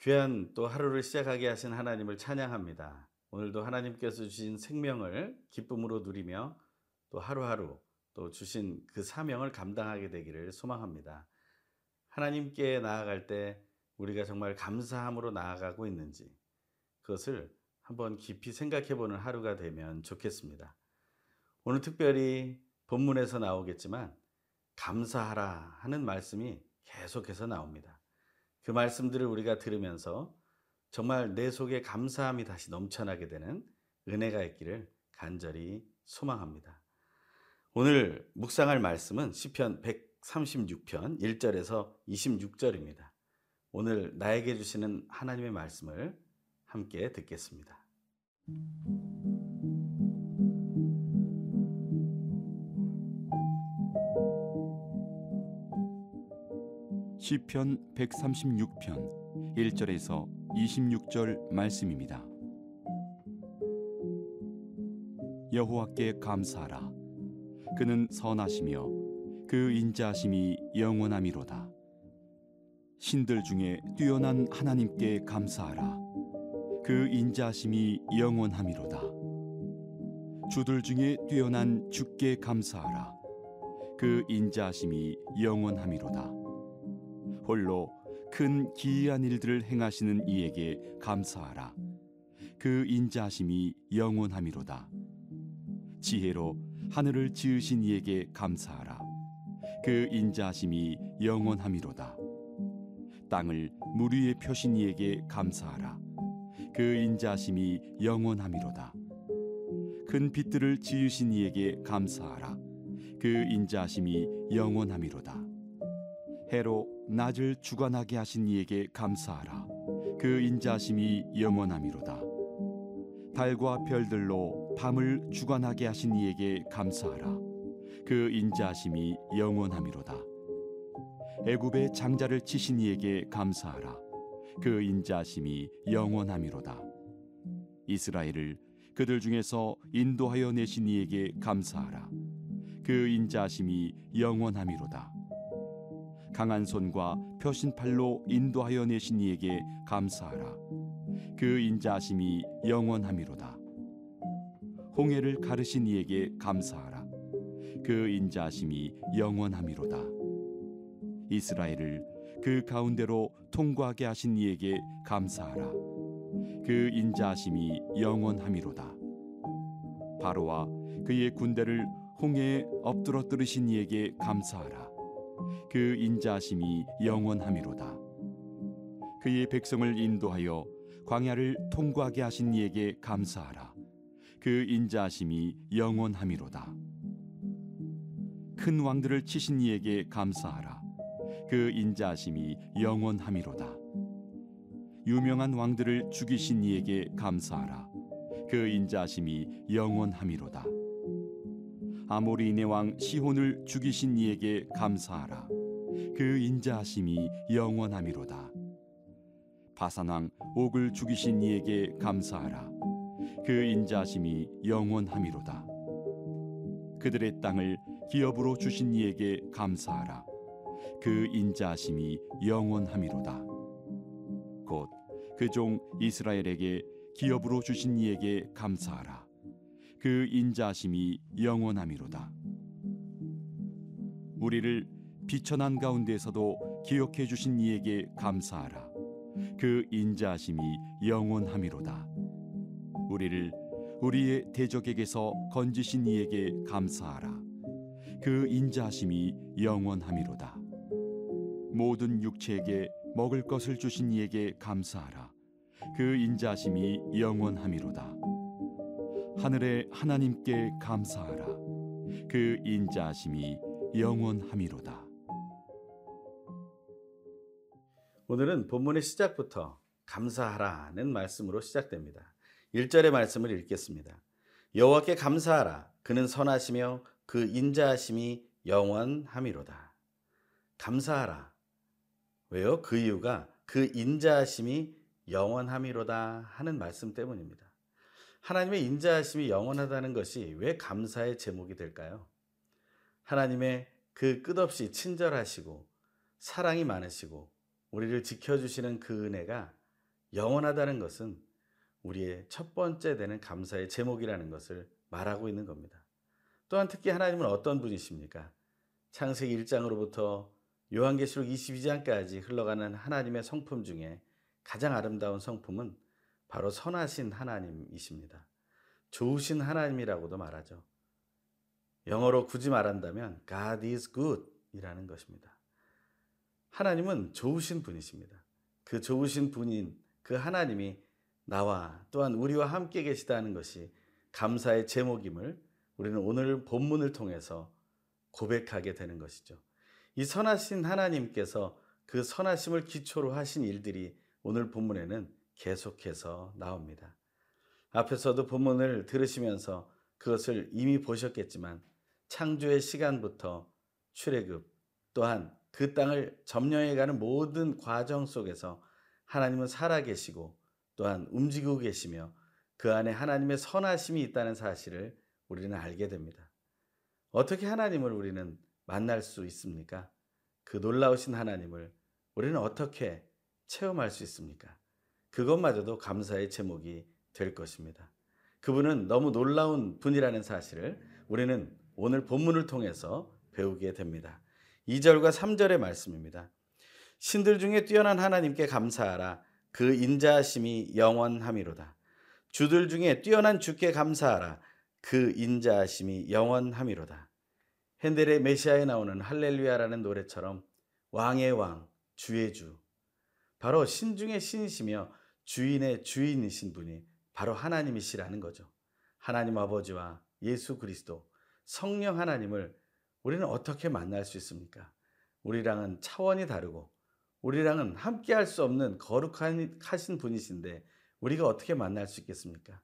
귀한 또 하루를 시작하게 하신 하나님을 찬양합니다. 오늘도 하나님께서 주신 생명을 기쁨으로 누리며 또 하루하루 또 주신 그 사명을 감당하게 되기를 소망합니다. 하나님께 나아갈 때 우리가 정말 감사함으로 나아가고 있는지 그것을 한번 깊이 생각해보는 하루가 되면 좋겠습니다. 오늘 특별히 본문에서 나오겠지만 감사하라 하는 말씀이 계속해서 나옵니다. 그 말씀들을 우리가 들으면서 정말 내 속에 감사함이 다시 넘쳐나게 되는 은혜가 있기를 간절히 소망합니다. 오늘 묵상할 말씀은 시편 136편 1절에서 26절입니다. 오늘 나에게 주시는 하나님의 말씀을 함께 듣겠습니다. 시편 136편 1절에서 26절 말씀입니다. 여호와께 감사하라. 그는 선하시며 그 인자하심이 영원하미로다. 신들 중에 뛰어난 하나님께 감사하라. 그 인자하심이 영원하미로다. 주들 중에 뛰어난 주께 감사하라. 그 인자하심이 영원하미로다. 홀로 큰 기이한 일들을 행하시는 이에게 감사하라. 그 인자하심이 영원하미로다. 지혜로 하늘을 지으신 이에게 감사하라. 그 인자하심이 영원하미로다. 땅을 물 위에 펴신 이에게 감사하라. 그 인자하심이 영원하미로다. 큰 빛들을 지으신 이에게 감사하라. 그 인자하심이 영원하미로다. 해로 낮을 주관하게 하신 이에게 감사하라. 그 인자하심이 영원하미로다. 달과 별들로 밤을 주관하게 하신 이에게 감사하라. 그 인자하심이 영원하미로다. 애굽의 장자를 치신 이에게 감사하라. 그 인자하심이 영원하미로다. 이스라엘을 그들 중에서 인도하여 내신 이에게 감사하라. 그 인자하심이 영원하미로다. 강한 손과 펴신 팔로 인도하여 내신 이에게 감사하라. 그 인자하심이 영원하미로다. 홍해를 가르신 이에게 감사하라. 그 인자하심이 영원하미로다. 이스라엘을 그 가운데로 통과하게 하신 이에게 감사하라. 그 인자하심이 영원하미로다. 바로와 그의 군대를 홍해에 엎드러뜨리신 이에게 감사하라. 그 인자하심이 영원하미로다. 그의 백성을 인도하여 광야를 통과하게 하신 이에게 감사하라. 그 인자하심이 영원하미로다. 큰 왕들을 치신 이에게 감사하라. 그 인자하심이 영원하미로다. 유명한 왕들을 죽이신 이에게 감사하라. 그 인자하심이 영원하미로다. 아모리인의 왕 시혼을 죽이신 이에게 감사하라. 그 인자하심이 영원하미로다. 바산왕 옥을 죽이신 이에게 감사하라. 그 인자하심이 영원하미로다. 그들의 땅을 기업으로 주신 이에게 감사하라. 그 인자하심이 영원하미로다. 곧 그 종 이스라엘에게 기업으로 주신 이에게 감사하라. 그 인자하심이 영원하미로다. 우리를 비천한 가운데에서도 기억해 주신 이에게 감사하라. 그 인자하심이 영원하미로다. 우리를 우리의 대적에게서 건지신 이에게 감사하라. 그 인자하심이 영원하미로다. 모든 육체에게 먹을 것을 주신 이에게 감사하라. 그 인자하심이 영원하미로다. 하늘의 하나님께 감사하라. 그 인자하심이 영원하미로다. 오늘은 본문의 시작부터 감사하라는 말씀으로 시작됩니다. 1절의 말씀을 읽겠습니다. 여호와께 감사하라. 그는 선하시며 그 인자하심이 영원하미로다. 감사하라. 왜요? 그 이유가 그 인자하심이 영원하미로다 하는 말씀 때문입니다. 하나님의 인자하심이 영원하다는 것이 왜 감사의 제목이 될까요? 하나님의 그 끝없이 친절하시고 사랑이 많으시고 우리를 지켜주시는 그 은혜가 영원하다는 것은 우리의 첫 번째 되는 감사의 제목이라는 것을 말하고 있는 겁니다. 또한 특히 하나님은 어떤 분이십니까? 창세기 1장으로부터 요한계시록 22장까지 흘러가는 하나님의 성품 중에 가장 아름다운 성품은 바로 선하신 하나님이십니다. 좋으신 하나님이라고도 말하죠. 영어로 굳이 말한다면 God is good 이라는 것입니다. 하나님은 좋으신 분이십니다. 그 좋으신 분인 그 하나님이 나와 또한 우리와 함께 계시다는 것이 감사의 제목임을 우리는 오늘 본문을 통해서 고백하게 되는 것이죠. 이 선하신 하나님께서 그 선하심을 기초로 하신 일들이 오늘 본문에는 계속해서 나옵니다. 앞에서도 본문을 들으시면서 그것을 이미 보셨겠지만 창조의 시간부터 출애굽 또한 그 땅을 점령해가는 모든 과정 속에서 하나님은 살아계시고 또한 움직이고 계시며 그 안에 하나님의 선하심이 있다는 사실을 우리는 알게 됩니다. 어떻게 하나님을 우리는 만날 수 있습니까? 그 놀라우신 하나님을 우리는 어떻게 체험할 수 있습니까? 그것마저도 감사의 제목이 될 것입니다. 그분은 너무 놀라운 분이라는 사실을 우리는 오늘 본문을 통해서 배우게 됩니다. 2절과 3절의 말씀입니다. 신들 중에 뛰어난 하나님께 감사하라. 그 인자하심이 영원함이로다. 주들 중에 뛰어난 주께 감사하라. 그 인자하심이 영원함이로다. 핸델의 메시아에 나오는 할렐루야라는 노래처럼 왕의 왕, 주의 주, 바로 신 중의 신이시며 주인의 주인이신 분이 바로 하나님이시라는 거죠. 하나님 아버지와 예수 그리스도, 성령 하나님을 우리는 어떻게 만날 수 있습니까? 우리랑은 차원이 다르고 우리랑은 함께할 수 없는 거룩하신 분이신데 우리가 어떻게 만날 수 있겠습니까?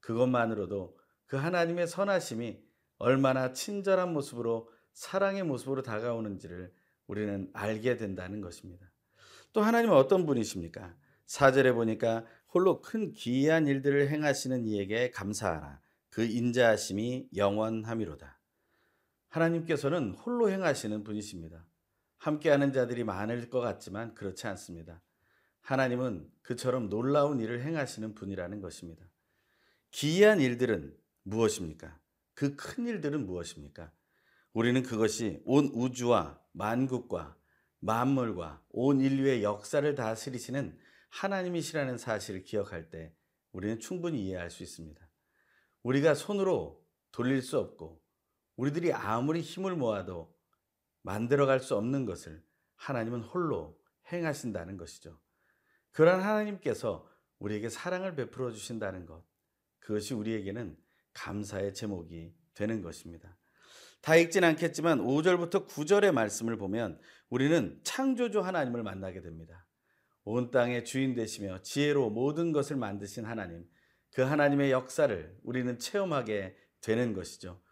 그것만으로도 그 하나님의 선하심이 얼마나 친절한 모습으로 사랑의 모습으로 다가오는지를 우리는 알게 된다는 것입니다. 또 하나님은 어떤 분이십니까? 4절에 보니까 홀로 큰 기이한 일들을 행하시는 이에게 감사하라. 그 인자하심이 영원함이로다. 하나님께서는 홀로 행하시는 분이십니다. 함께하는 자들이 많을 것 같지만 그렇지 않습니다. 하나님은 그처럼 놀라운 일을 행하시는 분이라는 것입니다. 기이한 일들은 무엇입니까? 그 큰 일들은 무엇입니까? 우리는 그것이 온 우주와 만국과 만물과 온 인류의 역사를 다스리시는 하나님이시라는 사실을 기억할 때 우리는 충분히 이해할 수 있습니다. 우리가 손으로 돌릴 수 없고 우리들이 아무리 힘을 모아도 만들어갈 수 없는 것을 하나님은 홀로 행하신다는 것이죠. 그러한 하나님께서 우리에게 사랑을 베풀어 주신다는 것, 그것이 우리에게는 감사의 제목이 되는 것입니다. 다 읽진 않겠지만 5절부터 9절의 말씀을 보면 우리는 창조주 하나님을 만나게 됩니다. 온 땅의 주인 되시며 지혜로 모든 것을 만드신 하나님, 그 하나님의 역사를 우리는 체험하게 되는 것이죠.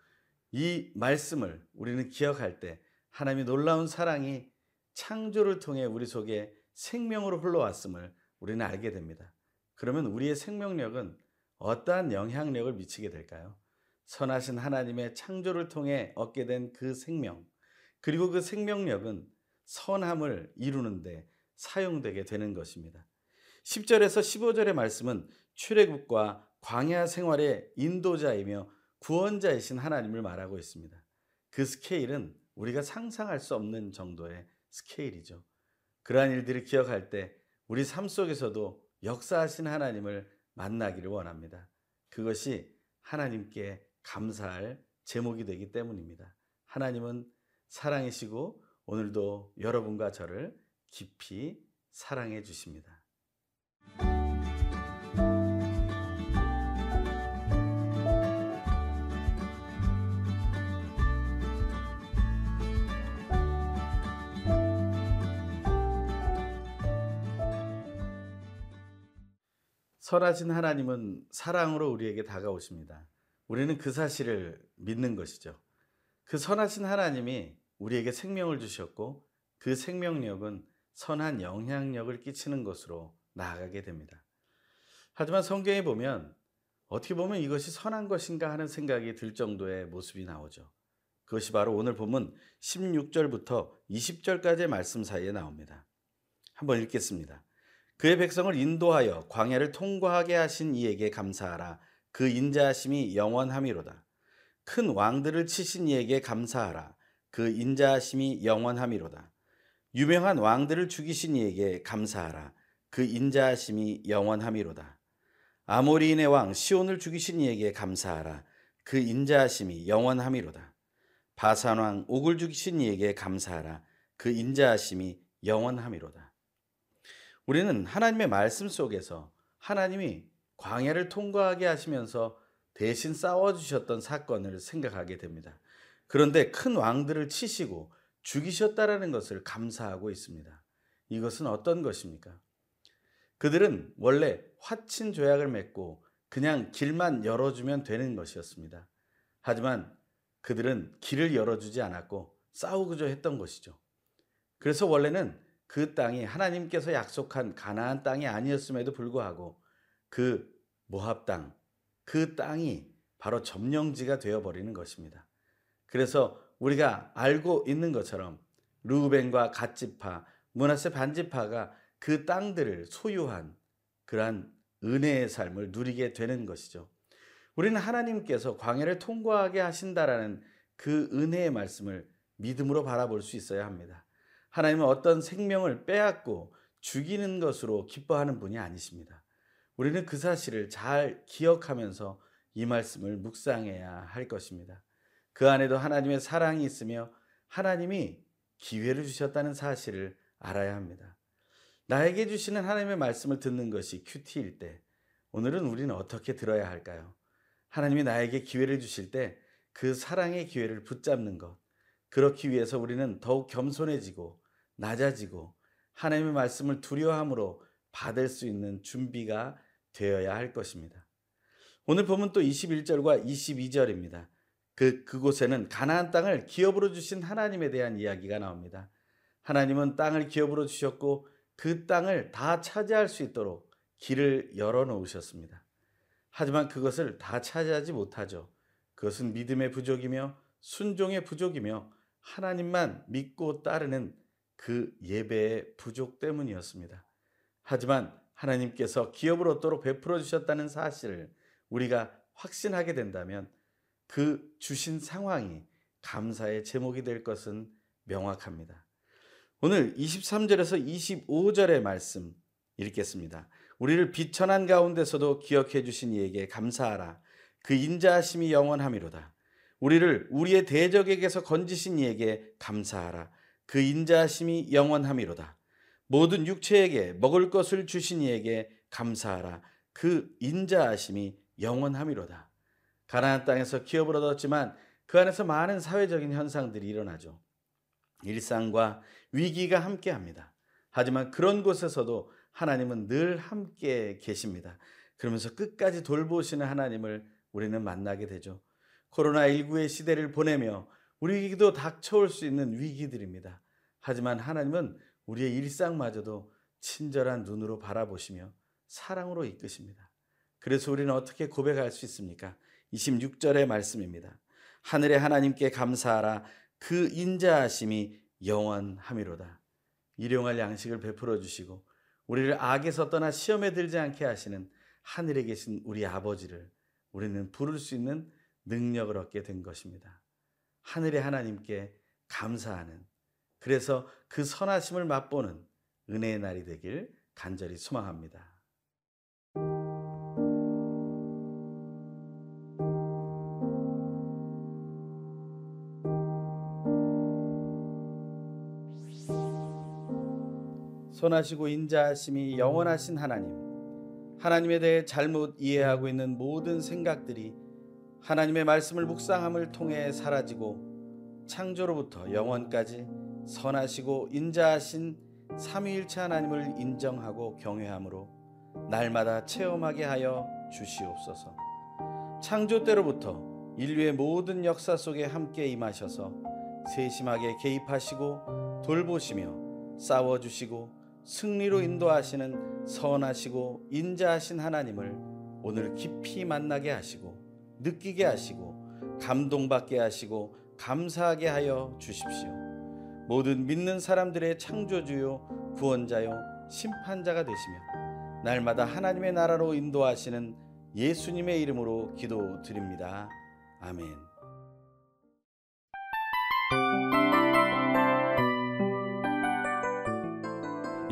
이 말씀을 우리는 기억할 때 하나님의 놀라운 사랑이 창조를 통해 우리 속에 생명으로 흘러왔음을 우리는 알게 됩니다. 그러면 우리의 생명력은 어떠한 영향력을 미치게 될까요? 선하신 하나님의 창조를 통해 얻게 된 그 생명, 그리고 그 생명력은 선함을 이루는데 사용되게 되는 것입니다. 10절에서 15절의 말씀은 출애굽과 광야 생활의 인도자이며 구원자이신 하나님을 말하고 있습니다. 그 스케일은 우리가 상상할 수 없는 정도의 스케일이죠. 그러한 일들을 기억할 때 우리 삶 속에서도 역사하신 하나님을 만나기를 원합니다. 그것이 하나님께 감사할 제목이 되기 때문입니다. 하나님은 사랑이시고 오늘도 여러분과 저를 깊이 사랑해 주십니다. 선하신 하나님은 사랑으로 우리에게 다가오십니다. 우리는 그 사실을 믿는 것이죠. 그 선하신 하나님이 우리에게 생명을 주셨고 그 생명력은 선한 영향력을 끼치는 것으로 나아가게 됩니다. 하지만 성경에 보면 어떻게 보면 이것이 선한 것인가 하는 생각이 들 정도의 모습이 나오죠. 그것이 바로 오늘 보면 16절부터 20절까지의 말씀 사이에 나옵니다. 한번 읽겠습니다. 그의 백성을 인도하여 광야를 통과하게 하신 이에게 감사하라. 그 인자하심이 영원함이로다. 큰 왕들을 치신 이에게 감사하라. 그 인자하심이 영원함이로다. 유명한 왕들을 죽이신 이에게 감사하라. 그 인자하심이 영원함이로다. 아모리인의 왕 시온을 죽이신 이에게 감사하라. 그 인자하심이 영원함이로다. 바산 왕 옥을 죽이신 이에게 감사하라. 그 인자하심이 영원함이로다. 우리는 하나님의 말씀 속에서 하나님이 광야를 통과하게 하시면서 대신 싸워주셨던 사건을 생각하게 됩니다. 그런데 큰 왕들을 치시고 죽이셨다라는 것을 감사하고 있습니다. 이것은 어떤 것입니까? 그들은 원래 화친 조약을 맺고 그냥 길만 열어주면 되는 것이었습니다. 하지만 그들은 길을 열어주지 않았고 싸우고자 했던 것이죠. 그래서 원래는 그 땅이 하나님께서 약속한 가나안 땅이 아니었음에도 불구하고 그 모압 땅, 그 땅이 바로 점령지가 되어버리는 것입니다. 그래서 우리가 알고 있는 것처럼 르우벤과 갓지파, 므낫세 반지파가 그 땅들을 소유한 그러한 은혜의 삶을 누리게 되는 것이죠. 우리는 하나님께서 광야를 통과하게 하신다라는 그 은혜의 말씀을 믿음으로 바라볼 수 있어야 합니다. 하나님은 어떤 생명을 빼앗고 죽이는 것으로 기뻐하는 분이 아니십니다. 우리는 그 사실을 잘 기억하면서 이 말씀을 묵상해야 할 것입니다. 그 안에도 하나님의 사랑이 있으며 하나님이 기회를 주셨다는 사실을 알아야 합니다. 나에게 주시는 하나님의 말씀을 듣는 것이 큐티일 때, 오늘은 우리는 어떻게 들어야 할까요? 하나님이 나에게 기회를 주실 때 그 사랑의 기회를 붙잡는 것, 그렇기 위해서 우리는 더욱 겸손해지고 낮아지고 하나님의 말씀을 두려워함으로 받을 수 있는 준비가 되어야 할 것입니다. 오늘 보면 또 21절과 22절입니다. 그곳에는 가나안 땅을 기업으로 주신 하나님에 대한 이야기가 나옵니다. 하나님은 땅을 기업으로 주셨고 그 땅을 다 차지할 수 있도록 길을 열어놓으셨습니다. 하지만 그것을 다 차지하지 못하죠. 그것은 믿음의 부족이며 순종의 부족이며 하나님만 믿고 따르는 그 예배의 부족 때문이었습니다. 하지만 하나님께서 기업을 얻도록 베풀어 주셨다는 사실을 우리가 확신하게 된다면 그 주신 상황이 감사의 제목이 될 것은 명확합니다. 오늘 23절에서 25절의 말씀 읽겠습니다. 우리를 비천한 가운데서도 기억해 주신 이에게 감사하라. 그 인자하심이 영원함이로다. 우리를 우리의 대적에게서 건지신 이에게 감사하라. 그 인자하심이 영원함이로다. 모든 육체에게 먹을 것을 주신 이에게 감사하라. 그 인자하심이 영원함이로다. 가나안 땅에서 기업을 얻었지만 그 안에서 많은 사회적인 현상들이 일어나죠. 일상과 위기가 함께합니다. 하지만 그런 곳에서도 하나님은 늘 함께 계십니다. 그러면서 끝까지 돌보시는 하나님을 우리는 만나게 되죠. 코로나19의 시대를 보내며 우리에게도 닥쳐올 수 있는 위기들입니다. 하지만 하나님은 우리의 일상마저도 친절한 눈으로 바라보시며 사랑으로 이끄십니다. 그래서 우리는 어떻게 고백할 수 있습니까? 26절의 말씀입니다. 하늘의 하나님께 감사하라. 그 인자하심이 영원함이로다. 일용할 양식을 베풀어 주시고 우리를 악에서 떠나 시험에 들지 않게 하시는 하늘에 계신 우리 아버지를 우리는 부를 수 있는 능력을 얻게 된 것입니다. 하늘의 하나님께 감사하는, 그래서 그 선하심을 맛보는 은혜의 날이 되길 간절히 소망합니다. 선하시고 인자하심이 영원하신 하나님, 하나님에 대해 잘못 이해하고 있는 모든 생각들이 하나님의 말씀을 묵상함을 통해 사라지고 창조로부터 영원까지 선하시고 인자하신 삼위일체 하나님을 인정하고 경외함으로 날마다 체험하게 하여 주시옵소서. 창조 때로부터 인류의 모든 역사 속에 함께 임하셔서 세심하게 개입하시고 돌보시며 싸워주시고 승리로 인도하시는 선하시고 인자하신 하나님을 오늘 깊이 만나게 하시고 느끼게 하시고 감동받게 하시고 감사하게 하여 주십시오. 모든 믿는 사람들의 창조주요 구원자요 심판자가 되시며 날마다 하나님의 나라로 인도하시는 예수님의 이름으로 기도드립니다. 아멘.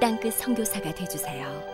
땅끝 선교사가 되어주세요.